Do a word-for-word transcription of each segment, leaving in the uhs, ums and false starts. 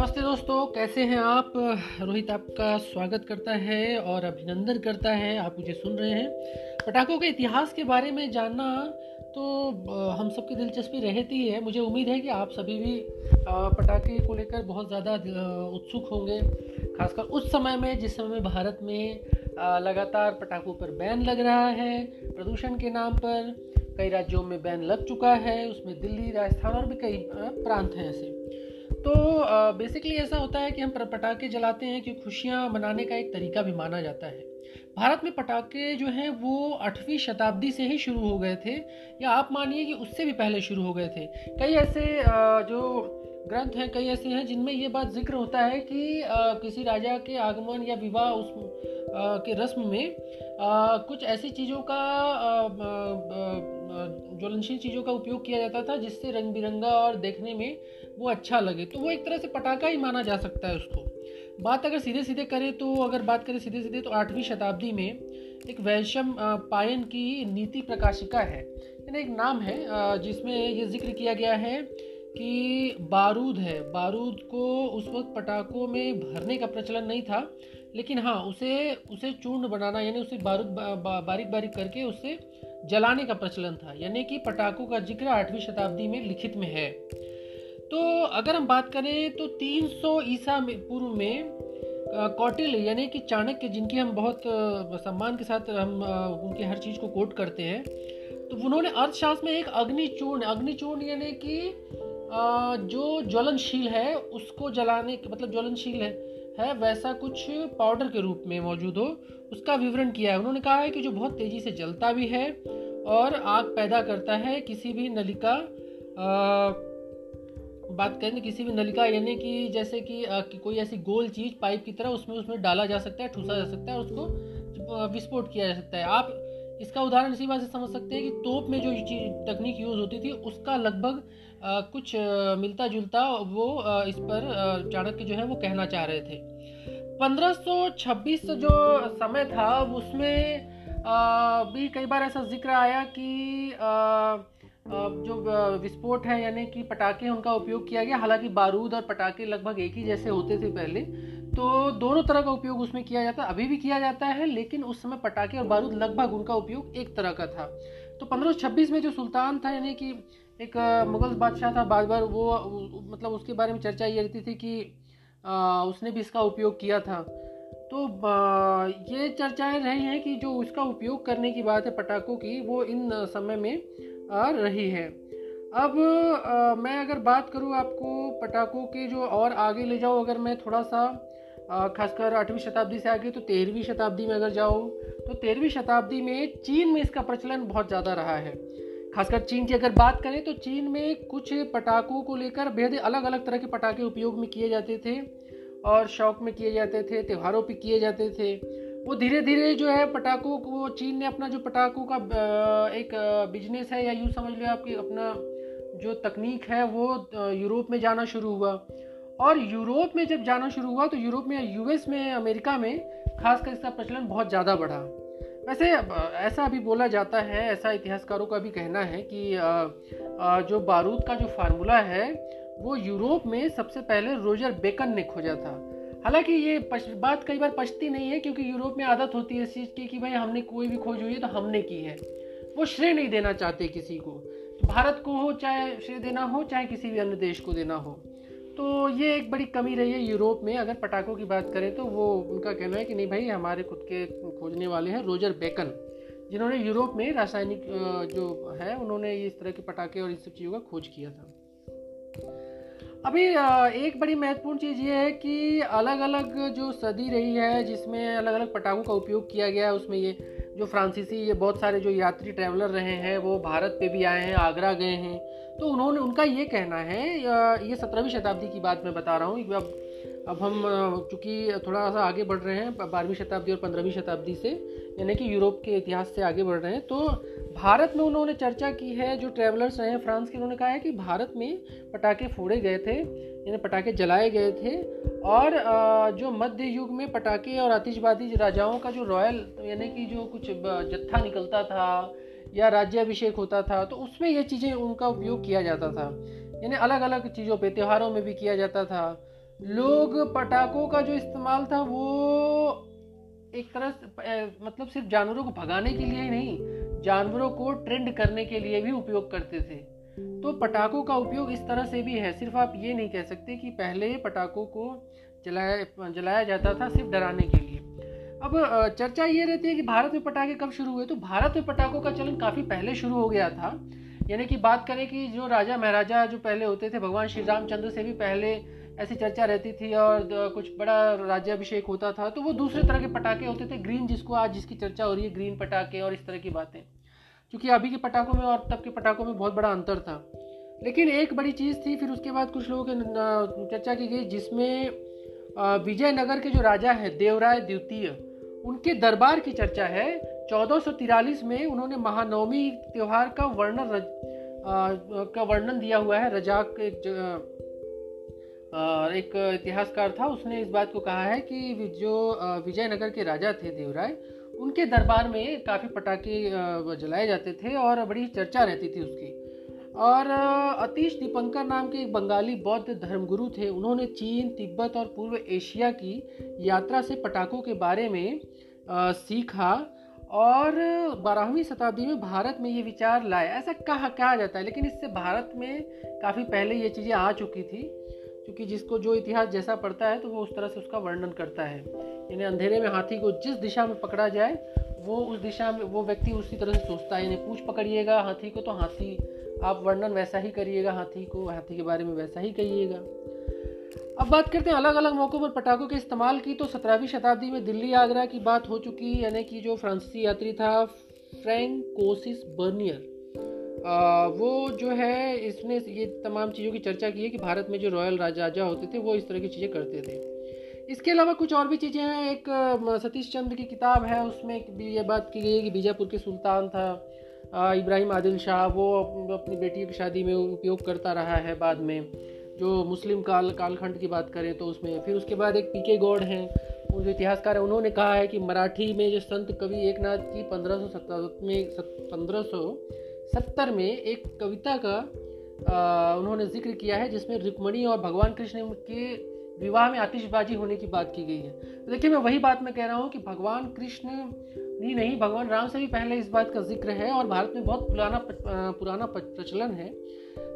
नमस्ते दोस्तों, कैसे हैं आप। रोहित आपका स्वागत करता है और अभिनंदन करता है। आप मुझे सुन रहे हैं। पटाखों के इतिहास के बारे में जानना तो हम सबकी दिलचस्पी रहती है। मुझे उम्मीद है कि आप सभी भी पटाखे को लेकर बहुत ज़्यादा उत्सुक होंगे, खासकर उस समय में जिस समय भारत में लगातार पटाखों पर बैन लग रहा है। प्रदूषण के नाम पर कई राज्यों में बैन लग चुका है, उसमें दिल्ली, राजस्थान और भी कई प्रांत हैं ऐसे। तो बेसिकली ऐसा होता है कि हम पटाखे जलाते हैं कि खुशियाँ मनाने का एक तरीका भी माना जाता है। भारत में पटाखे जो हैं वो आठवीं शताब्दी से ही शुरू हो गए थे, या आप मानिए कि उससे भी पहले शुरू हो गए थे। कई ऐसे जो ग्रंथ हैं, कई ऐसे हैं जिनमें ये बात जिक्र होता है कि किसी राजा के आगमन या विवाह उस के रस्म में कुछ ऐसी चीज़ों का, ज्वलनशील चीज़ों का उपयोग किया जाता था जिससे रंग बिरंगा और देखने में वो अच्छा लगे। तो वो एक तरह से पटाखा ही माना जा सकता है उसको। बात अगर सीधे सीधे करें तो अगर बात करें सीधे सीधे तो आठवीं शताब्दी में एक वैशम पायन की नीति प्रकाशिका है, यानी एक नाम है जिसमें ये जिक्र किया गया है कि बारूद है। बारूद को उस वक्त पटाखों में भरने का प्रचलन नहीं था, लेकिन हाँ उसे उसे चूर्ण बनाना, यानी उसे बारूद बा, बा, बारीक बारीक करके उसे जलाने का प्रचलन था। यानी कि पटाखों का जिक्र आठवीं शताब्दी में लिखित में है। तो अगर हम बात करें तो तीन सौ ईसा पूर्व में कौटिल्य यानी कि चाणक्य, जिनकी हम बहुत सम्मान के साथ हम उनकी हर चीज़ को कोट करते हैं, तो उन्होंने अर्थशास्त्र में एक अग्निचूर्ण अग्निचूर्ण यानी कि जो ज्वलनशील है उसको जलाने के मतलब ज्वलनशील है है वैसा कुछ पाउडर के रूप में मौजूद हो, उसका विवरण किया है। उन्होंने कहा है कि जो बहुत तेज़ी से जलता भी है और आग पैदा करता है। किसी भी नलिका आ, बात करें किसी भी नलिका यानी कि जैसे कि, आ, कि कोई ऐसी गोल चीज़ पाइप की तरह उसमें उसमें डाला जा सकता है, ठूसा जा सकता है और उसको विस्फोट किया जा सकता है। आप इसका उदाहरण इसी बात से समझ सकते हैं कि तोप में जो तकनीक यूज़ होती थी उसका लगभग आ, कुछ आ, मिलता जुलता वो आ, इस पर चाणक्य जो है वो कहना चाह रहे थे। पंद्रह सौ छब्बीस जो समय था उसमें आ, भी कई बार ऐसा जिक्र आया कि आ, आ, जो विस्फोट है यानी कि पटाखे, उनका उपयोग किया गया। हालांकि बारूद और पटाखे लगभग एक ही जैसे होते थे पहले, तो दोनों तरह का उपयोग उसमें किया जाता, अभी भी किया जाता है, लेकिन उस समय पटाखे और बारूद लगभग उनका उपयोग एक तरह का था। तो पंद्रह सौ छब्बीस में जो सुल्तान था यानी कि एक मुगल बादशाह था, बार बार वो मतलब उसके बारे में चर्चा ये रहती थी कि आ, उसने भी इसका उपयोग किया था। तो आ, ये चर्चाएं रही हैं कि जो उसका उपयोग करने की बात है पटाखों की, वो इन समय में आ रही है। अब आ, मैं अगर बात करूँ आपको पटाखों के जो और आगे ले जाओ, अगर मैं थोड़ा सा खासकर आठवीं शताब्दी से आगे तो तेरहवीं शताब्दी में अगर जाओ तो तेरहवीं शताब्दी में चीन में इसका प्रचलन बहुत ज़्यादा रहा है। खासकर चीन की अगर बात करें तो चीन में कुछ पटाखों को लेकर बेहद अलग अलग तरह के पटाखे उपयोग में किए जाते थे और शौक में किए जाते थे, त्योहारों पे किए जाते थे। वो धीरे धीरे जो है पटाखों को, चीन ने अपना जो पटाखों का एक बिजनेस है या यूँ समझ लो आपकी अपना जो तकनीक है वो यूरोप में जाना शुरू हुआ, और यूरोप में जब जाना शुरू हुआ तो यूरोप में, यूएस में, अमेरिका में खासकर इसका प्रचलन बहुत ज़्यादा बढ़ा। वैसे ऐसा भी बोला जाता है, ऐसा इतिहासकारों का भी कहना है कि जो बारूद का जो फार्मूला है वो यूरोप में सबसे पहले रोजर बेकन ने खोजा था। हालांकि ये बात कई बार पछती नहीं है, क्योंकि यूरोप में आदत होती है इस चीज़ की कि भाई हमने कोई भी खोज हुई है तो हमने की है। वो श्रेय नहीं देना चाहते किसी को, भारत को हो चाहे श्रेय देना हो, चाहे किसी भी अन्य देश को देना हो। तो ये एक बड़ी कमी रही है यूरोप में। अगर पटाखों की बात करें तो वो उनका कहना है कि नहीं भाई, हमारे खुद के खोजने वाले हैं रोजर बेकन, जिन्होंने यूरोप में रासायनिक जो है उन्होंने इस तरह के पटाखे और इन सब चीज़ों का खोज किया था। अभी एक बड़ी महत्वपूर्ण चीज़ ये है कि अलग अलग जो सदी रही है जिसमें अलग अलग पटाखों का उपयोग किया गया है, उसमें ये जो फ्रांसीसी, ये बहुत सारे जो यात्री ट्रैवलर रहे हैं वो भारत पे भी आए हैं, आगरा गए हैं, तो उन्होंने उनका ये कहना है, ये सत्रहवीं शताब्दी की बात मैं बता रहा हूँ, अब अब हम चूँकि थोड़ा सा आगे बढ़ रहे हैं बारहवीं शताब्दी और पंद्रहवीं शताब्दी से, यानी कि यूरोप के इतिहास से आगे बढ़ रहे हैं। तो भारत में उन्होंने चर्चा की है, जो ट्रैवलर्स रहे हैं फ्रांस के, उन्होंने कहा है कि भारत में पटाखे फोड़े गए थे, यानी पटाखे जलाए गए थे, और जो मध्य युग में पटाखे और आतिशबाजी राजाओं का जो रॉयल यानी कि जो कुछ जत्था निकलता था या राज्याभिषेक होता था तो उसमें ये चीज़ें, उनका उपयोग किया जाता था, यानी अलग अलग चीज़ों पे, त्योहारों में भी किया जाता था। लोग पटाखों का जो इस्तेमाल था वो एक तरह से मतलब सिर्फ जानवरों को भगाने के लिए ही नहीं, जानवरों को ट्रेंड करने के लिए भी उपयोग करते थे। तो पटाखों का उपयोग इस तरह से भी है, सिर्फ आप ये नहीं कह सकते कि पहले पटाखों को जलाया जलाया जाता था सिर्फ डराने के लिए। अब चर्चा ये रहती है कि भारत में पटाखे कब शुरू हुए, तो भारत में पटाखों का चलन काफ़ी पहले शुरू हो गया था। यानी कि बात करें कि जो राजा महाराजा जो पहले होते थे, भगवान श्री रामचंद्र से भी पहले ऐसी चर्चा रहती थी और कुछ बड़ा राज्याभिषेक होता था, तो वो दूसरे तरह के पटाखे होते थे, ग्रीन, जिसको आज जिसकी चर्चा हो रही है, ग्रीन पटाखे और इस तरह की बातें, क्योंकि अभी के पटाखों में और तब के पटाखों में बहुत बड़ा अंतर था। लेकिन एक बड़ी चीज़ थी, फिर उसके बाद कुछ लोगों की चर्चा की गई जिसमें विजयनगर के जो राजा हैं देवराय द्वितीय, उनके दरबार की चर्चा है। चौदह सौ तिरालीस में उन्होंने महानवमी त्यौहार का वर्णन रज, आ, का वर्णन दिया हुआ है। रजाक एक, आ, एक इतिहासकार था, उसने इस बात को कहा है कि जो विजयनगर के राजा थे देवराय, उनके दरबार में काफ़ी पटाखे जलाए जाते थे और बड़ी चर्चा रहती थी उसकी। और अतीश दीपंकर नाम के एक बंगाली बौद्ध धर्मगुरु थे, उन्होंने चीन, तिब्बत और पूर्व एशिया की यात्रा से पटाखों के बारे में आ, सीखा और बारहवीं शताब्दी में भारत में ये विचार लाया, ऐसा कहा कहा जाता है। लेकिन इससे भारत में काफ़ी पहले ये चीज़ें आ चुकी थी, क्योंकि जिसको जो इतिहास जैसा पढ़ता है तो वो उस तरह से उसका वर्णन करता है। यानी अंधेरे में हाथी को जिस दिशा में पकड़ा जाए वो उस दिशा में वो व्यक्ति उसी तरह से सोचता है। यानी पूछ पकड़िएगा हाथी को तो हाथी, आप वर्णन वैसा ही करिएगा, हाथी को हाथी के बारे में वैसा ही कहिएगा। अब बात करते हैं अलग अलग मौक़ों पर पटाखों के इस्तेमाल की। तो सत्रहवीं शताब्दी में दिल्ली आगरा की बात हो चुकी, यानी कि जो फ्रांसीसी यात्री था फ्रेंक कोसिस बर्नियर, वो जो है इसने ये तमाम चीज़ों की चर्चा की है कि भारत में जो रॉयल राजा होते थे वो इस तरह की चीज़ें करते थे। इसके अलावा कुछ और भी चीज़ें हैं, एक सतीश चंद्र की किताब है, उसमें भी ये बात की गई है कि बीजापुर के सुल्तान था इब्राहिम आदिल शाह, वो अपनी बेटी की शादी में उपयोग करता रहा है। बाद में जो मुस्लिम काल कालखंड की बात करें तो उसमें फिर उसके बाद एक पी के गौड़ हैं, वो जो इतिहासकार है, उन्होंने कहा है कि मराठी में जो संत कवि एकनाथ की पंद्रह सौ सत्तर में पंद्रह सौ सत्तर में एक कविता का आ, उन्होंने जिक्र किया है जिसमें रुक्मणी और भगवान कृष्ण के विवाह में आतिशबाजी होने की बात की गई है। तो देखिए, मैं वही बात मैं कह रहा हूँ कि भगवान कृष्ण ही नहीं, भगवान राम से भी पहले इस बात का जिक्र है और भारत में बहुत पुराना पुराना प्रचलन है।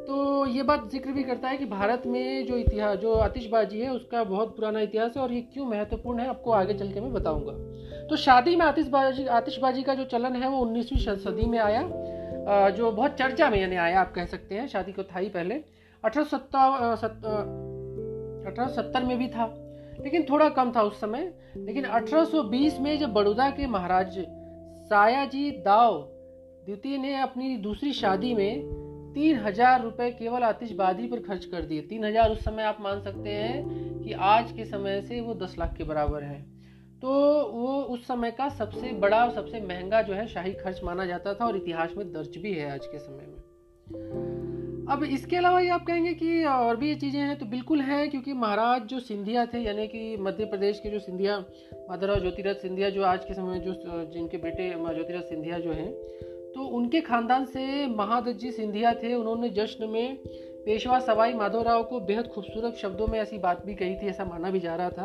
तो ये बात जिक्र भी करता है कि भारत में जो इतिहास जो आतिशबाजी है उसका बहुत पुराना इतिहास है और ये क्यों महत्वपूर्ण है आपको आगे चल के मैं बताऊँगा। तो शादी में आतिशबाजी आतिशबाजी का जो चलन है वो उन्नीसवीं सदी में आया, जो बहुत चर्चा में यानी आया, आप कह सकते हैं। शादी को था ही पहले, अठारह सौ सत्तावन अठारह सौ सत्तर में भी था लेकिन थोड़ा कम था उस समय। लेकिन अठारह सौ बीस में जब बड़ौदा के महाराज सायाजी दाव द्वितीय ने अपनी दूसरी शादी में तीन हज़ार रुपये केवल आतिशबाजी पर खर्च कर दिए। तीन हज़ार उस समय आप मान सकते हैं कि आज के समय से वो दस लाख के बराबर है। तो वो उस समय का सबसे बड़ा और सबसे महंगा जो है शाही खर्च माना जाता था और इतिहास में दर्ज भी है आज के समय में। अब इसके अलावा ये आप कहेंगे कि और भी ये चीज़ें हैं तो बिल्कुल हैं, क्योंकि महाराज जो सिंधिया थे, यानी कि मध्य प्रदेश के जो सिंधिया माधवराव ज्योतिराज सिंधिया, जो आज के समय में जो जिनके बेटे ज्योतिराज सिंधिया जो हैं, तो उनके खानदान से महादजी सिंधिया थे, उन्होंने जश्न में पेशवा सवाई माधवराव को बेहद खूबसूरत शब्दों में ऐसी बात भी कही थी। ऐसा माना भी जा रहा था,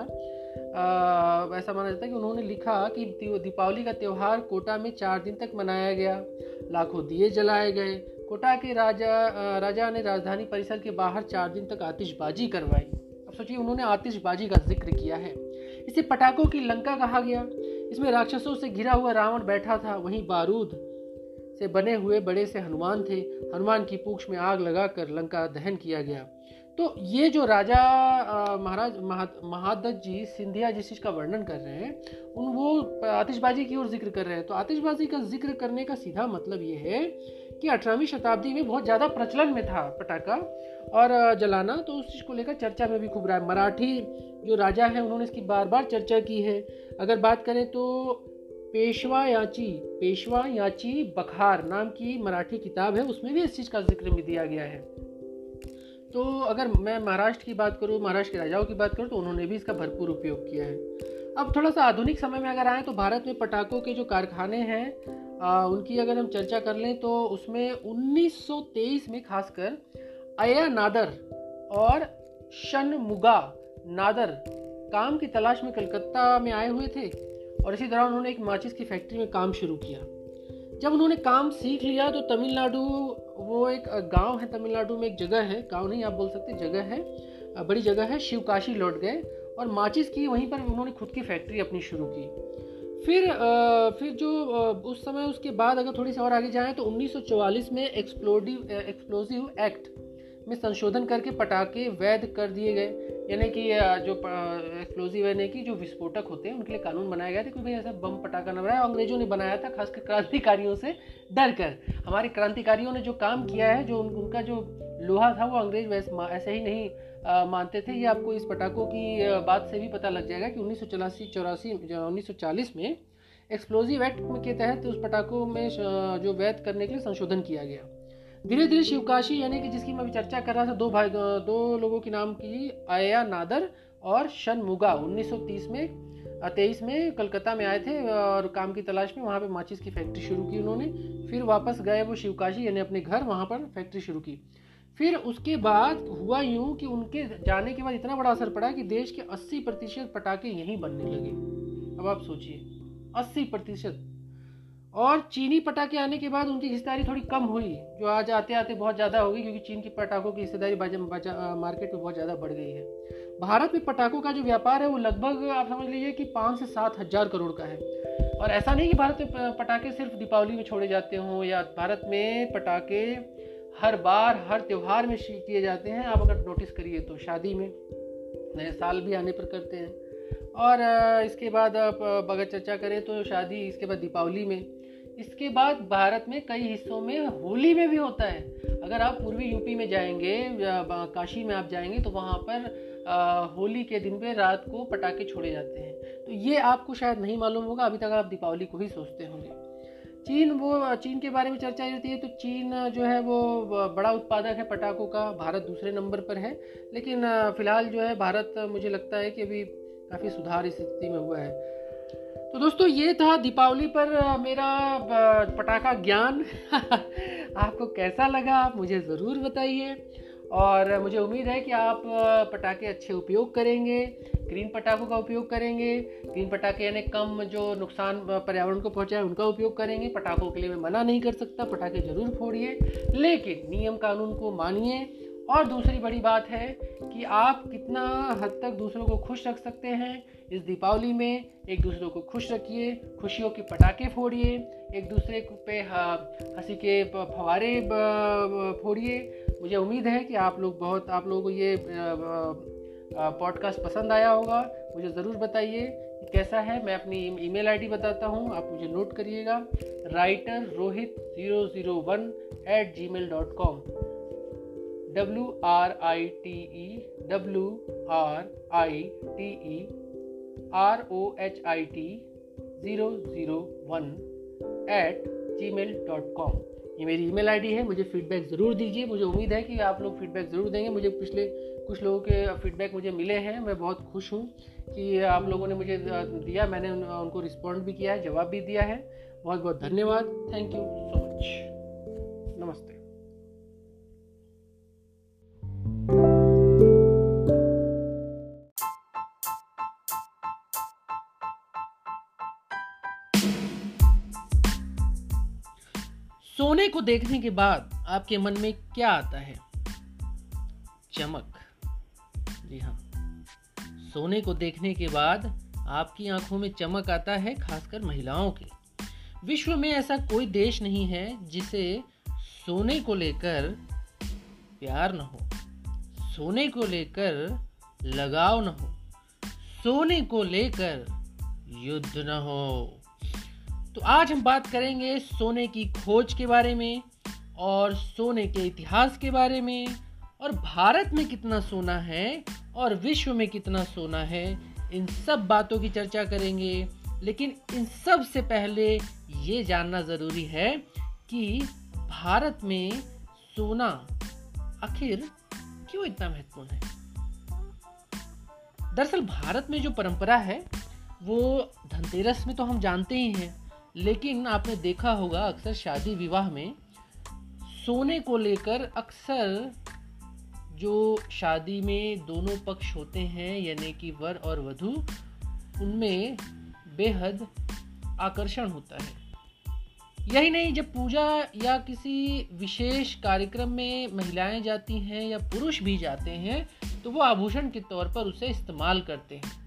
आ, ऐसा माना जाता है कि उन्होंने लिखा कि दीपावली का त्यौहार कोटा में चार दिन तक मनाया गया, लाखों दिए जलाए गए, कोटा के राजा राजा ने राजधानी परिसर के बाहर चार दिन तक आतिशबाजी करवाई। अब सोचिए, उन्होंने आतिशबाजी का जिक्र किया है। इसे पटाखों की लंका कहा गया। इसमें राक्षसों से घिरा हुआ रावण बैठा था, वहीं बारूद से बने हुए बड़े से हनुमान थे, हनुमान की पूंछ में आग लगाकर लंका दहन किया गया। तो ये जो राजा महाराज महादजी सिंधिया जिस चीज़ का वर्णन कर रहे हैं, उन वो आतिशबाजी की ओर जिक्र कर रहे हैं। तो आतिशबाजी का जिक्र करने का सीधा मतलब ये है कि अठारहवीं शताब्दी में बहुत ज़्यादा प्रचलन में था पटाखा और जलाना, तो उस चीज़ को लेकर चर्चा में भी खूब रहा है। मराठी जो राजा हैं उन्होंने इसकी बार बार चर्चा की है। अगर बात करें तो पेशवा याची पेशवा याची बखार नाम की मराठी किताब है, उसमें भी इस चीज़ का जिक्र भी दिया गया है। तो अगर मैं महाराष्ट्र की बात करूँ, महाराष्ट्र के राजाओं की बात करूँ, तो उन्होंने भी इसका भरपूर उपयोग किया है। अब थोड़ा सा आधुनिक समय में अगर आए तो भारत में पटाखों के जो कारखाने हैं आ, उनकी अगर हम चर्चा कर लें तो उसमें उन्नीस सौ तेईस में खासकर अयनादर नादर और शनमुगा नादर काम की तलाश में कलकत्ता में आए हुए थे और इसी दौरान उन्होंने एक माचिस की फैक्ट्री में काम शुरू किया। जब उन्होंने काम सीख लिया तो तमिलनाडु, वो एक गांव है तमिलनाडु में, एक जगह है, गांव नहीं आप बोल सकते, जगह है, बड़ी जगह है, शिवकाशी लौट गए और माचिस की वहीं पर उन्होंने खुद की फैक्ट्री अपनी शुरू की। फिर फिर जो उस समय उसके बाद अगर थोड़ी सी और आगे जाएँ तो उन्नीस सौ चौवालीस में एक्सप्लोडिव एक्सप्लोजिव एक्ट में संशोधन करके पटाखे वैध कर दिए गए, यानी कि जो एक्सप्लोजिव यानी कि जो विस्फोटक होते हैं उनके लिए कानून बनाया गया था कि भाई ऐसा बम पटाखा न बनाया। अंग्रेजों ने बनाया था खासकर क्रांतिकारियों से डर कर। हमारे क्रांतिकारियों ने जो काम किया है, जो उन, उनका जो लोहा था, वो अंग्रेज वैसे ऐसे ही नहीं आ, मानते थे। ये आपको इस पटाखों की बात से भी पता लग जाएगा कि उन्नीस सौ चौरासी चौरासी उन्नीस सौ चालीस में एक्सप्लोजिव एक्ट के तहत उस पटाखों में जो वैध करने के लिए संशोधन किया गया। धीरे धीरे शिवकाशी यानी कि जिसकी मैं चर्चा कर रहा था, दो भाई दो लोगों के नाम की, अया नादर और शनमुगा, उन्नीस सौ तीस में तेईस में कलकत्ता में आए थे और काम की तलाश में वहाँ पे माचिस की फैक्ट्री शुरू की उन्होंने। फिर वापस गए वो शिवकाशी यानी अपने घर, वहाँ पर फैक्ट्री शुरू की। फिर उसके बाद हुआ यूँ कि उनके जाने के बाद इतना बड़ा असर पड़ा कि देश के अस्सी प्रतिशत पटाखे यहीं बनने लगे। अब आप सोचिए अस्सी प्रतिशत। और चीनी पटाखे आने के बाद उनकी हिस्सेदारी थोड़ी कम हुई, जो आज आते आते बहुत ज़्यादा होगी, क्योंकि चीन के पटाखों की हिस्सेदारी मार्केट में बहुत ज़्यादा बढ़ गई है। भारत में पटाखों का जो व्यापार है वो लगभग आप समझ लीजिए कि पाँच से सात हज़ार करोड़ का है। और ऐसा नहीं कि भारत में पटाखे सिर्फ दीपावली में छोड़े जाते हों, या भारत में पटाखे हर बार हर त्यौहार में किए जाते हैं। आप अगर नोटिस करिए तो शादी में, नए साल भी आने पर करते हैं, और इसके बाद आप अगर चर्चा करें तो शादी, इसके बाद दीपावली में, इसके बाद भारत में कई हिस्सों में होली में भी होता है। अगर आप पूर्वी यूपी में जाएंगे, काशी में आप जाएंगे, तो वहाँ पर आ, होली के दिन पे रात को पटाखे छोड़े जाते हैं। तो ये आपको शायद नहीं मालूम होगा, अभी तक आप दीपावली को ही सोचते होंगे। चीन, वो चीन के बारे में चर्चा रहती है तो चीन जो है वो बड़ा उत्पादक है पटाखों का, भारत दूसरे नंबर पर है। लेकिन फ़िलहाल जो है भारत, मुझे लगता है कि अभी काफ़ी सुधार इस स्थिति में हुआ है। तो दोस्तों, ये था दीपावली पर मेरा पटाखा ज्ञान। आपको कैसा लगा आप मुझे ज़रूर बताइए, और मुझे उम्मीद है कि आप पटाखे अच्छे उपयोग करेंगे, ग्रीन पटाखों का उपयोग करेंगे, ग्रीन पटाखे यानी कम जो नुकसान पर्यावरण को पहुंचाए उनका उपयोग करेंगे। पटाखों के लिए मैं मना नहीं कर सकता, पटाखे ज़रूर फोड़िए, लेकिन नियम कानून को मानिए। और दूसरी बड़ी बात है कि आप कितना हद तक दूसरों को खुश रख सकते हैं। इस दीपावली में एक दूसरों को खुश रखिए, खुशियों के पटाखे फोड़िए, एक दूसरे पे हंसी के फव्वारे फोड़िए। मुझे उम्मीद है कि आप लोग बहुत आप लोगों को ये पॉडकास्ट पसंद आया होगा। मुझे ज़रूर बताइए कैसा है। मैं अपनी ईमेल आईडी बताता हूँ, आप मुझे नोट करिएगा, writer Rohit zero zero one eight Gmail dot com W R I T E W R I T E R O H I T zero zero one eight Gmail dot com ये मेरी email ID है। मुझे feedback ज़रूर दीजिए, मुझे उम्मीद है कि आप लोग फीडबैक ज़रूर देंगे। मुझे पिछले कुछ लोगों के फीडबैक मुझे मिले हैं, मैं बहुत खुश हूँ कि आप लोगों ने मुझे दिया, मैंने उन, उनको रिस्पॉन्ड भी किया है, जवाब भी दिया है। बहुत बहुत धन्यवाद, थैंक यू सो मच, नमस्ते। सोने को देखने के बाद आपके मन में क्या आता है? चमक। जी हाँ, सोने को देखने के बाद आपकी आंखों में चमक आता है, खासकर महिलाओं के। विश्व में ऐसा कोई देश नहीं है जिसे सोने को लेकर प्यार न हो, सोने को लेकर लगाव न हो, सोने को लेकर युद्ध न हो। तो आज हम बात करेंगे सोने की खोज के बारे में, और सोने के इतिहास के बारे में, और भारत में कितना सोना है और विश्व में कितना सोना है, इन सब बातों की चर्चा करेंगे। लेकिन इन सब से पहले ये जानना ज़रूरी है कि भारत में सोना आखिर क्यों इतना महत्वपूर्ण है। दरअसल भारत में जो परंपरा है वो धनतेरस में तो हम जानते ही हैं, लेकिन आपने देखा होगा अक्सर शादी विवाह में सोने को लेकर अक्सर जो शादी में दोनों पक्ष होते हैं यानी कि वर और वधू, उनमें बेहद आकर्षण होता है। यही नहीं, जब पूजा या किसी विशेष कार्यक्रम में महिलाएं जाती हैं या पुरुष भी जाते हैं तो वो आभूषण के तौर पर उसे इस्तेमाल करते हैं।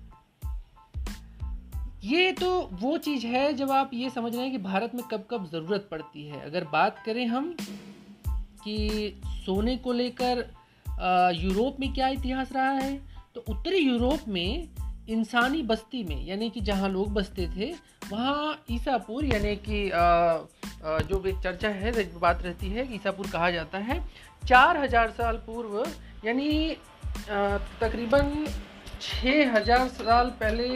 ये तो वो चीज़ है जब आप ये समझ रहे हैं कि भारत में कब कब ज़रूरत पड़ती है। अगर बात करें हम कि सोने को लेकर यूरोप में क्या इतिहास रहा है, तो उत्तरी यूरोप में इंसानी बस्ती में यानी कि जहाँ लोग बसते थे वहाँ ईसापुर यानी कि जो एक चर्चा है बात रहती है कि ईसापुर कहा जाता है। चार हज़ार साल पूर्व यानी तकरीबन छः हज़ार साल पहले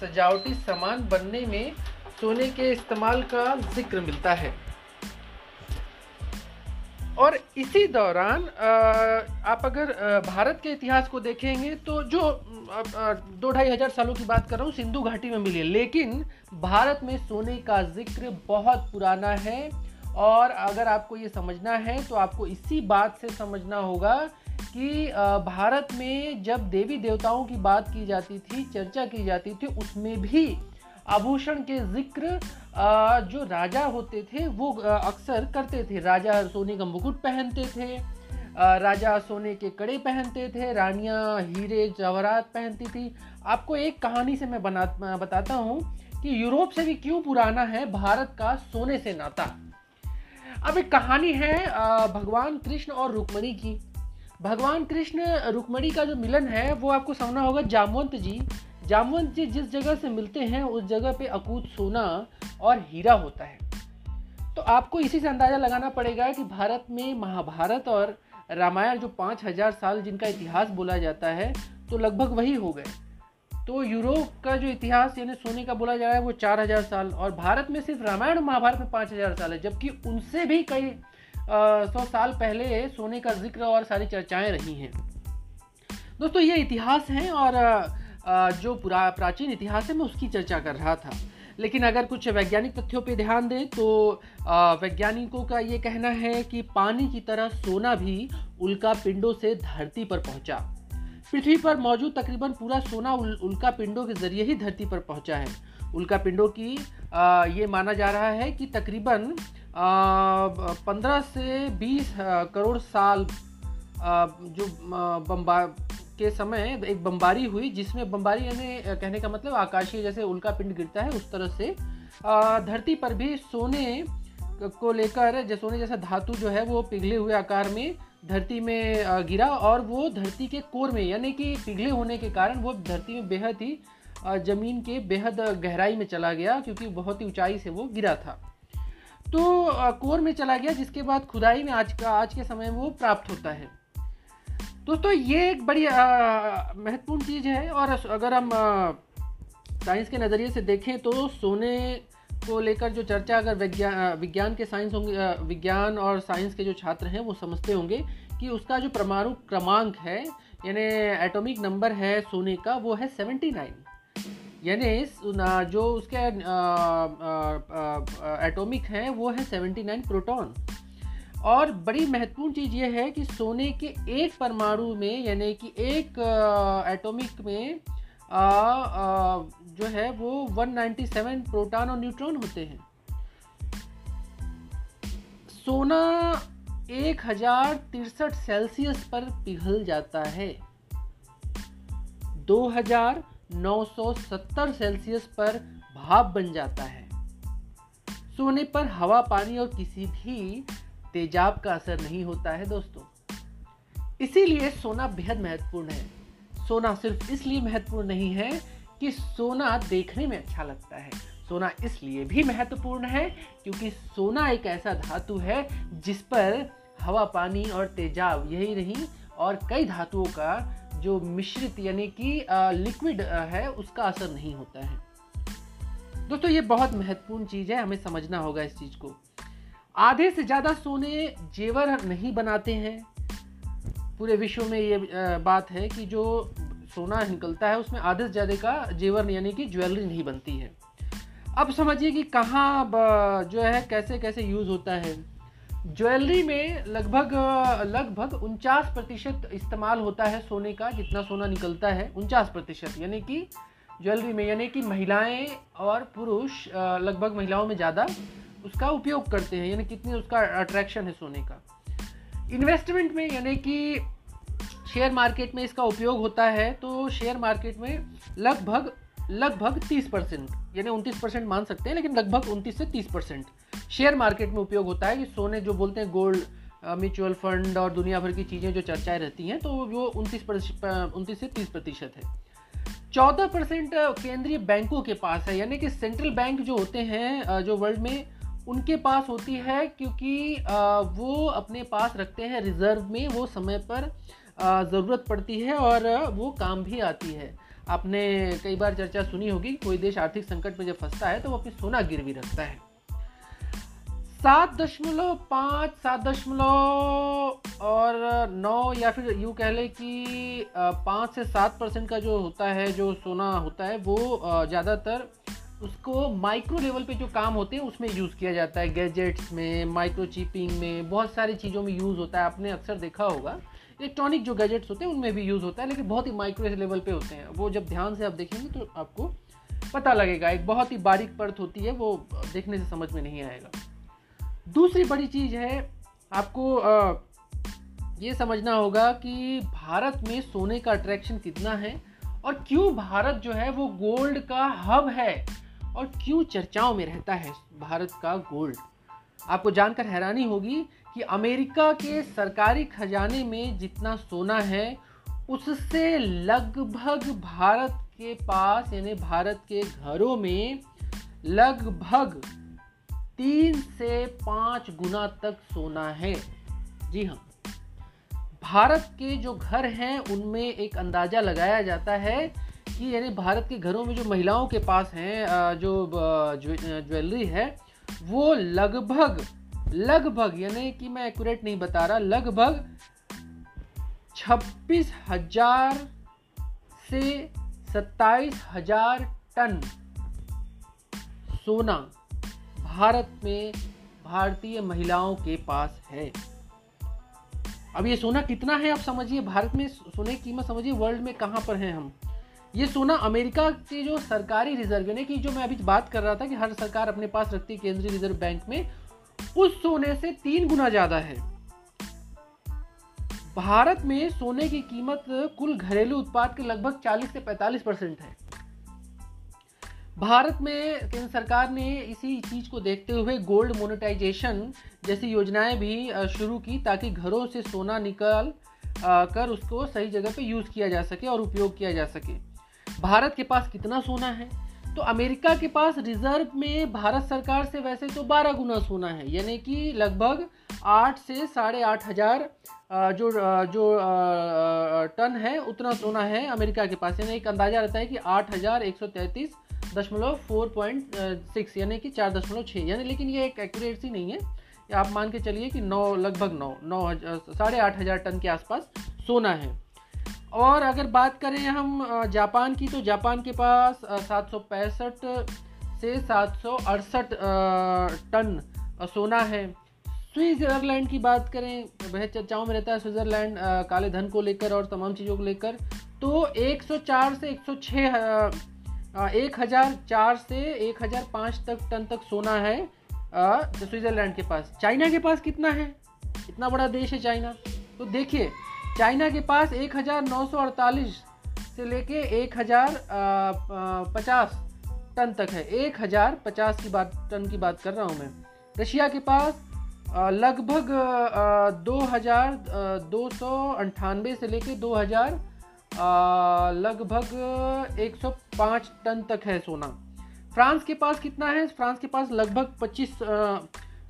सजावटी सामान बनने में सोने के इस्तेमाल का जिक्र मिलता है। और इसी दौरान आप अगर भारत के इतिहास को देखेंगे तो जो दो ढाई हज़ार सालों की बात कर रहा हूँ सिंधु घाटी में मिली है, लेकिन भारत में सोने का जिक्र बहुत पुराना है। और अगर आपको ये समझना है तो आपको इसी बात से समझना होगा कि भारत में जब देवी देवताओं की बात की जाती थी, चर्चा की जाती थी, उसमें भी आभूषण के जिक्र जो राजा होते थे वो अक्सर करते थे। राजा सोने का मुकुट पहनते थे, राजा सोने के कड़े पहनते थे, रानियां हीरे जवाहरात पहनती थी। आपको एक कहानी से मैं बना बताता हूँ कि यूरोप से भी क्यों पुराना है भारत का सोने से नाता। अब एक कहानी है भगवान कृष्ण और रुक्मणी की। भगवान कृष्ण रुक्मणी का जो मिलन है वो आपको समझना होगा। जामवंत जी जामवंत जी जिस जगह से मिलते हैं उस जगह पे अकूत सोना और हीरा होता है। तो आपको इसी से अंदाज़ा लगाना पड़ेगा कि भारत में महाभारत और रामायण जो पाँच हज़ार साल जिनका इतिहास बोला जाता है तो लगभग वही हो गए। तो यूरोप का जो इतिहास यानी सोने का बोला जा रहा है वो चार हज़ार साल और भारत में सिर्फ रामायण और महाभारत में पाँच हज़ार साल है, जबकि उनसे भी कई सौ साल पहले सोने का जिक्र और सारी चर्चाएँ रही हैं। दोस्तों ये इतिहास हैं और जो पूरा प्राचीन इतिहास है मैं उसकी चर्चा कर रहा था। लेकिन अगर कुछ वैज्ञानिक तथ्यों पे ध्यान दें तो वैज्ञानिकों का ये कहना है कि पानी की तरह सोना भी उल्का पिंडों से धरती पर पहुंचा। पृथ्वी पर मौजूद तकरीबन पूरा सोना उल, उल्का पिंडों के जरिए ही धरती पर पहुंचा है। उल्का पिंडों की आ, ये माना जा रहा है कि तकरीबन पंद्रह से बीस करोड़ साल आ, जो बम्बा के समय एक बमबारी हुई, जिसमें बमबारी यानी कहने का मतलब आकाशीय जैसे उल्का पिंड गिरता है उस तरह से धरती पर भी सोने को लेकर जो सोने जैसा धातु जो है वो पिघले हुए आकार में धरती में गिरा और वो धरती के कोर में यानी कि पिघले होने के कारण वो धरती में बेहद ही ज़मीन के बेहद गहराई में चला गया, क्योंकि बहुत ही ऊंचाई से वो गिरा था तो कोर में चला गया, जिसके बाद खुदाई में आज का आज के समय में वो प्राप्त होता है। दोस्तों ये एक बड़ी महत्वपूर्ण चीज़ है। और अगर हम साइंस के नज़रिए से देखें तो सोने को लेकर जो चर्चा अगर विज्ञान विज्ञान के साइंस होंगे विज्ञान और साइंस के जो छात्र हैं वो समझते होंगे कि उसका जो परमाणु क्रमांक है यानी एटॉमिक नंबर है सोने का वो है उन्यासी, यानी जो उसके एटॉमिक हैं वो है उन्यासी प्रोटॉन। और बड़ी महत्वपूर्ण चीज़ ये है कि सोने के एक परमाणु में यानी कि एक एटॉमिक में आ, आ, जो है वो एक सौ सत्तानवे प्रोटॉन और न्यूट्रॉन होते हैं। सोना एक हज़ार तिरसठ सेल्सियस पर पिघल जाता है, दो हज़ार नौ सौ सत्तर सेल्सियस पर भाप बन जाता है। सोने पर हवा, पानी और किसी भी तेजाब का असर नहीं होता है। दोस्तों इसीलिए सोना बेहद महत्वपूर्ण है। सोना सिर्फ इसलिए महत्वपूर्ण नहीं है कि सोना देखने में अच्छा लगता है, सोना इसलिए भी महत्वपूर्ण है क्योंकि सोना एक ऐसा धातु है जिस पर हवा, पानी और तेजाब यही नहीं और कई धातुओं का जो मिश्रित यानी कि लिक्विड है उसका असर नहीं होता है। दोस्तों ये बहुत महत्वपूर्ण चीज़ है, हमें समझना होगा इस चीज़ को। आधे से ज़्यादा सोने जेवर नहीं बनाते हैं। पूरे विश्व में ये बात है कि जो सोना निकलता है उसमें आधे से ज़्यादा का जेवर यानी कि ज्वेलरी नहीं बनती है। अब समझिए कि कहाँ जो है कैसे कैसे यूज़ होता है। ज्वेलरी में लगभग लगभग उनचास प्रतिशत इस्तेमाल होता है सोने का, जितना सोना निकलता है उनचास प्रतिशत यानी कि ज्वेलरी में, यानी कि महिलाएं और पुरुष लगभग महिलाओं में ज़्यादा उसका उपयोग करते हैं, यानी कितनी उसका अट्रैक्शन है सोने का। इन्वेस्टमेंट में यानी कि शेयर मार्केट में इसका उपयोग होता है, तो शेयर मार्केट में लगभग लगभग तीस परसेंट यानी उनतीस परसेंट मान सकते हैं, लेकिन लगभग उनतीस से तीस परसेंट शेयर मार्केट में उपयोग होता है। ये सोने जो बोलते हैं गोल्ड, म्यूचुअल फंड और दुनिया भर की चीज़ें जो चर्चाएं रहती हैं, तो वो उनतीस उनतीस से तीस प्रतिशत है। चौदह परसेंट केंद्रीय बैंकों के पास है, यानी कि सेंट्रल बैंक जो होते हैं जो वर्ल्ड में, उनके पास होती है, क्योंकि वो अपने पास रखते हैं रिजर्व में, वो समय पर ज़रूरत पड़ती है और वो काम भी आती है। आपने कई बार चर्चा सुनी होगी, कोई देश आर्थिक संकट में जब फंसता है तो वो अपनी सोना गिरवी रखता है। सात दशमलव पाँच सात दशमलव और नौ या फिर यूँ कह लें कि पाँच से सात परसेंट का जो होता है, जो सोना होता है, वो ज़्यादातर उसको माइक्रो लेवल पे जो काम होते हैं उसमें यूज़ किया जाता है। गैजेट्स में, माइक्रो चिपिंग में, बहुत सारी चीज़ों में यूज़ होता है। आपने अक्सर देखा होगा इलेक्ट्रॉनिक जो गैजेट्स होते हैं उनमें भी यूज़ होता है, लेकिन बहुत ही माइक्रो लेवल पे होते हैं। वो जब ध्यान से आप देखेंगे तो आपको पता लगेगा, एक बहुत ही बारीक परत होती है, वो देखने से समझ में नहीं आएगा। दूसरी बड़ी चीज़ है, आपको आ, ये समझना होगा कि भारत में सोने का अट्रैक्शन कितना है और क्यों भारत जो है वो गोल्ड का हब है और क्यों चर्चाओं में रहता है भारत का गोल्ड। आपको जानकर हैरानी होगी कि अमेरिका के सरकारी खजाने में जितना सोना है उससे लगभग भारत के पास, यानी भारत के घरों में लगभग तीन से पाँच गुना तक सोना है। जी हाँ, भारत के जो घर हैं उनमें एक अंदाज़ा लगाया जाता है कि यानी भारत के घरों में जो महिलाओं के पास हैं जो ज्वेलरी है वो लगभग लगभग यानी कि मैं एक्यूरेट नहीं बता रहा, लगभग छब्बीस हजार से सत्ताईस हजार टन सोना भारत में भारतीय महिलाओं के पास है। अब ये सोना कितना है आप समझिए, भारत में सोने की कीमत समझिए वर्ल्ड में कहाँ पर हैं हम। ये सोना अमेरिका के जो सरकारी रिजर्व, यानी कि जो मैं अभी बात कर रहा था कि हर सरकार अपने पास रखती है केंद्रीय रिजर्व बैंक में, उस सोने से तीन गुना ज्यादा है। भारत में सोने की कीमत कुल घरेलू उत्पाद के लगभग चालीस से पैंतालीस परसेंट है। भारत में केंद्र सरकार ने इसी चीज को देखते हुए गोल्ड मोनेटाइजेशन जैसी योजनाएं भी शुरू की, ताकि घरों से सोना निकाल कर उसको सही जगह पे यूज किया जा सके और उपयोग किया जा सके। भारत के पास कितना सोना है, तो अमेरिका के पास रिजर्व में भारत सरकार से वैसे तो बारह गुना सोना है, यानी कि लगभग आठ से साढ़े आठ हज़ार जो जो टन है उतना सोना है अमेरिका के पास। यानी एक अंदाज़ा रहता है कि आठ हज़ार एक सौ तैंतीस दशमलव फोर पॉइंट सिक्स यानी कि चार दशमलव छः यानी, लेकिन ये एक एक्यूरेसी नहीं है, आप मान के चलिए कि नौ लगभग नौ नौ साढ़े आठ हज़ार टन के आसपास सोना है। और अगर बात करें हम जापान की, तो जापान के पास सात सौ पैंसठ से सात सौ अड़सठ टन सोना है। स्विट्ज़रलैंड की बात करें, वह चर्चाओं में रहता है स्विट्ज़रलैंड काले धन को लेकर और तमाम चीज़ों को लेकर, तो एक सौ चार से एक सौ छह एक हज़ार चार से एक हज़ार पाँच तक टन तक सोना है स्विट्ज़रलैंड के पास। चाइना के पास कितना है, इतना बड़ा देश है चाइना, तो देखिए चाइना के पास एक हज़ार नौ सौ अड़तालीस से लेके एक हज़ार पचास टन तक है। एक हज़ार पचास की बात टन की बात कर रहा हूँ मैं। रशिया के पास लगभग दो हज़ार दो सौ अंठानवे से लेके दो हज़ार लगभग एक सौ पाँच टन तक है सोना। फ्रांस के पास कितना है, फ्रांस के पास लगभग पच्चीस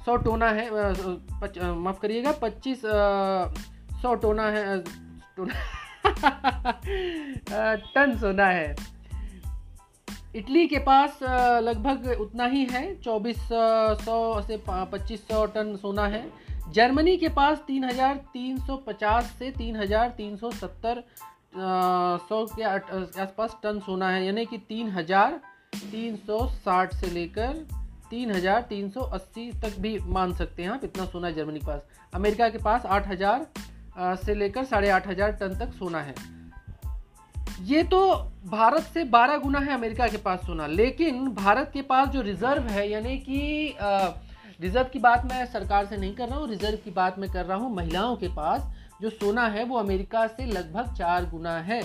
सौ टोना है, माफ़ करिएगा पच्चीस सौ टोना है टन सोना है। इटली के पास लगभग उतना ही है, चौबीस सौ से पच्चीस सौ टन सोना है। जर्मनी के पास तीन हज़ार तीन सौ पचास से तीन हज़ार तीन सौ सत्तर सौ के आसपास टन सोना है, यानी कि तीन हज़ार तीन सौ साठ से लेकर तीन हज़ार तीन सौ अस्सी तक भी मान सकते हैं आप, इतना सोना जर्मनी के पास। अमेरिका के पास आठ हज़ार से लेकर साढ़े आठ हज़ार टन तक सोना है। ये तो भारत से बारह गुना है अमेरिका के पास सोना, लेकिन भारत के पास जो रिजर्व है, यानी कि रिजर्व की बात मैं सरकार से नहीं कर रहा हूँ, रिजर्व की बात मैं कर रहा हूँ, महिलाओं के पास जो सोना है वो अमेरिका से लगभग चार गुना है।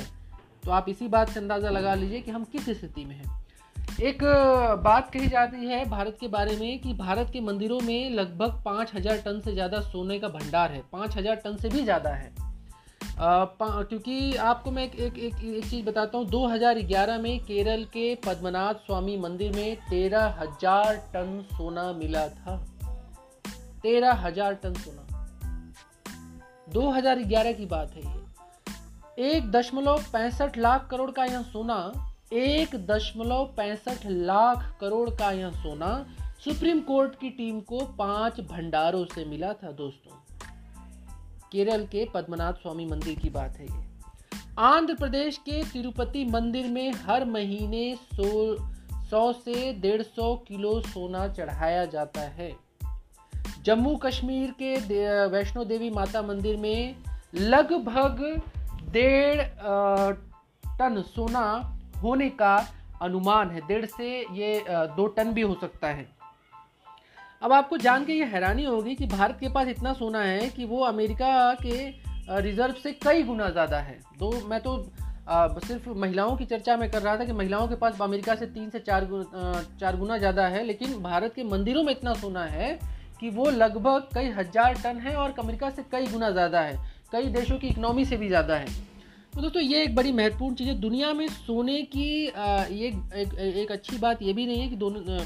तो आप इसी बात से अंदाज़ा लगा लीजिए कि हम किस स्थिति में हैं। एक बात कही जाती है भारत के बारे में कि भारत के मंदिरों में लगभग पाँच हज़ार टन से ज़्यादा सोने का भंडार है, पाँच हज़ार टन से भी ज़्यादा है। आ, क्योंकि आपको मैं एक एक, एक, एक चीज़ बताता हूँ, दो हज़ार ग्यारह में केरल के पद्मनाभ स्वामी मंदिर में तेरह हज़ार टन सोना मिला था, तेरह हज़ार टन सोना, दो हज़ार ग्यारह की बात है ये। एक दशमलव पैंसठ लाख करोड़ का यह सोना एक दशमलव पैंसठ लाख करोड़ का यह सोना सुप्रीम कोर्ट की टीम को पांच भंडारों से मिला था दोस्तों। केरल के पद्मनाभ स्वामी मंदिर की बात है ये। आंध्र प्रदेश के तिरुपति मंदिर में हर महीने सौ से डेढ़ सौ किलो सोना चढ़ाया जाता है। जम्मू कश्मीर के वैष्णो देवी माता मंदिर में लगभग डेढ़ टन सोना होने का अनुमान है, डेढ़ से ये दो टन भी हो सकता है। अब आपको जान के ये हैरानी होगी कि भारत के पास इतना सोना है कि वो अमेरिका के रिजर्व से कई गुना ज़्यादा है। तो मैं तो आ, सिर्फ महिलाओं की चर्चा में कर रहा था कि महिलाओं के पास अमेरिका से तीन से चार गुना चार गुना ज़्यादा है, लेकिन भारत के मंदिरों में इतना सोना है कि वो लगभग कई हज़ार टन है और अमेरिका से कई गुना ज़्यादा है, कई देशों की इकनॉमी से भी ज़्यादा है। तो दोस्तों ये एक बड़ी महत्वपूर्ण चीज़ है। दुनिया में सोने की ये एक, एक अच्छी बात ये भी नहीं है कि दोनों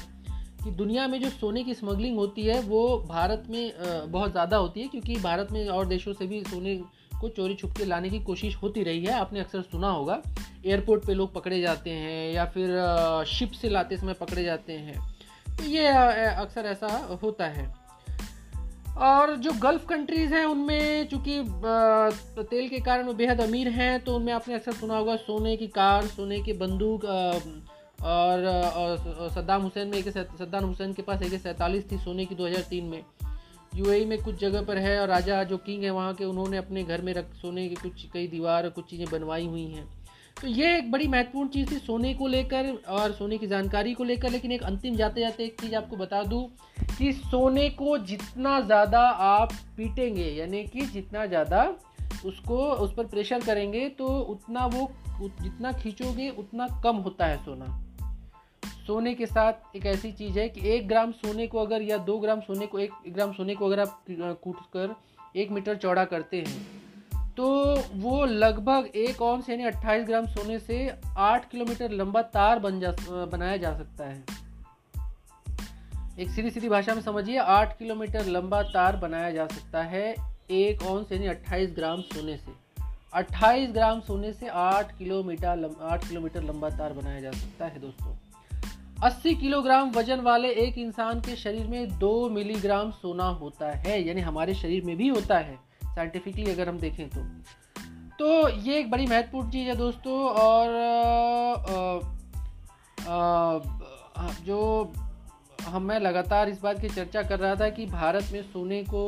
कि दुनिया में जो सोने की स्मगलिंग होती है वो भारत में बहुत ज़्यादा होती है, क्योंकि भारत में और देशों से भी सोने को चोरी छुप के लाने की कोशिश होती रही है। आपने अक्सर सुना होगा एयरपोर्ट पे लोग पकड़े जाते हैं या फिर शिप से लाते समय पकड़े जाते हैं, तो ये अक्सर ऐसा होता है। और जो गल्फ़ कंट्रीज़ हैं उनमें चूँकि तेल के कारण वो बेहद अमीर हैं, तो उनमें आपने अक्सर सुना होगा सोने की कार, सोने की बंदूक, और, और सद्दाम हुसैन में एक सद्दाम हुसैन के पास एक सैंतालीस थी सोने की दो हज़ार तीन में। यूएई में कुछ जगह पर है, और राजा जो किंग है वहाँ के, उन्होंने अपने घर में रख सोने की कुछ कई दीवार और कुछ चीज़ें बनवाई हुई हैं। तो ये एक बड़ी महत्वपूर्ण चीज़ थी सोने को लेकर और सोने की जानकारी को लेकर। लेकिन एक अंतिम जाते जाते एक चीज़ आपको बता दूं कि सोने को जितना ज़्यादा आप पीटेंगे, यानी कि जितना ज़्यादा उसको उस पर प्रेशर करेंगे, तो उतना वो जितना खींचोगे उतना कम होता है सोना। सोने के साथ एक ऐसी चीज़ है कि एक ग्राम सोने को अगर या दो ग्राम सोने को एक ग्राम सोने को अगर आप कूट कर एक मीटर चौड़ा करते हैं तो वो लगभग एक औंस यानी अट्ठाईस ग्राम सोने से आठ किलोमीटर लंबा तार बन जा बनाया जा सकता है। एक सीधी सीधी भाषा में समझिए, आठ किलोमीटर लंबा तार बनाया जा सकता है एक औंस यानी अट्ठाईस ग्राम सोने से। अट्ठाईस ग्राम सोने से आठ किलोमीटर आठ किलोमीटर लंबा तार बनाया जा सकता है दोस्तों। अस्सी किलोग्राम वजन वाले एक इंसान के शरीर में दो मिलीग्राम सोना होता है, यानी हमारे शरीर में भी होता है साइंटिफिकली अगर हम देखें तो। तो ये एक बड़ी महत्वपूर्ण चीज़ है दोस्तों। और आ, आ, जो हम मैं लगातार इस बात की चर्चा कर रहा था कि भारत में सोने को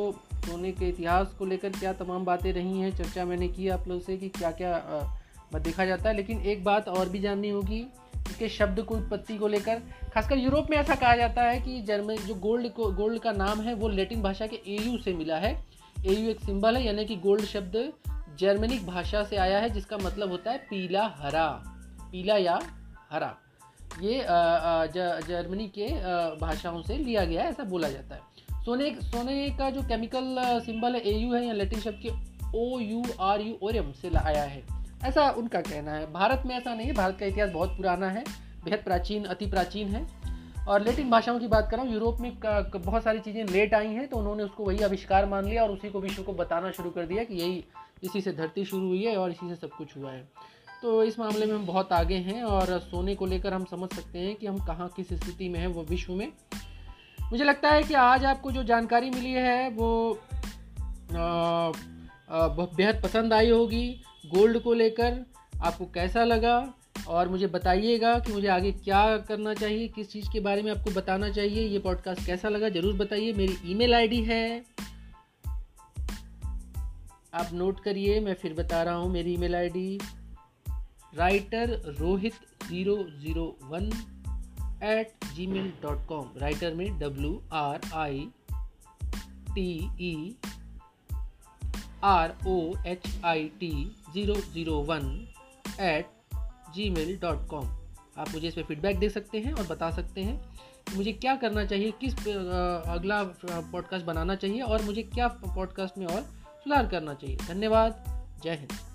सोने के इतिहास को लेकर क्या तमाम बातें रही हैं, चर्चा मैंने की आप लोगों से कि क्या क्या आ, देखा जाता है। लेकिन एक बात और भी जाननी होगी इसके शब्द की उत्पत्ति को लेकर। खासकर यूरोप में ऐसा कहा जाता है कि जर्मनी जो गोल्ड को गोल्ड का नाम है वो लैटिन भाषा के एयू से मिला है। एयू एक सिंबल है, यानी कि गोल्ड शब्द जर्मनिक भाषा से आया है जिसका मतलब होता है पीला हरा, पीला या हरा। ये जर्मनी के भाषाओं से लिया गया है ऐसा बोला जाता है। सोने सोने का जो केमिकल सिंबल है एयू है, या लैटिन शब्द के ओ यू आर यू ओरियम से आया है, ऐसा उनका कहना है। भारत में ऐसा नहीं है, भारत का इतिहास बहुत पुराना है, बेहद प्राचीन अति प्राचीन है। और लेटिन भाषाओं की बात कर रहा हूँ, यूरोप में बहुत सारी चीज़ें लेट आई हैं तो उन्होंने उसको वही आविष्कार मान लिया और उसी को विश्व को बताना शुरू कर दिया कि यही इसी से धरती शुरू हुई है और इसी से सब कुछ हुआ है। तो इस मामले में हम बहुत आगे हैं और सोने को लेकर हम समझ सकते हैं कि हम कहाँ किस स्थिति में हैं वो विश्व में। मुझे लगता है कि आज आपको जो जानकारी मिली है वो बेहद पसंद आई होगी। गोल्ड को लेकर आपको कैसा लगा और मुझे बताइएगा कि मुझे आगे क्या करना चाहिए, किस चीज़ के बारे में आपको बताना चाहिए। ये पॉडकास्ट कैसा लगा ज़रूर बताइए। मेरी ईमेल आईडी है, आप नोट करिए, मैं फिर बता रहा हूँ। मेरी email ID writer Rohit zero zero one eight Gmail dot com. Writer में W R I T E R O H I T zero zero one eight Gmail dot com. आप मुझे इस पर फीडबैक दे सकते हैं और बता सकते हैं कि मुझे क्या करना चाहिए, किस अगला पॉडकास्ट बनाना चाहिए और मुझे क्या पॉडकास्ट में और सुधार करना चाहिए। धन्यवाद, जय हिंद।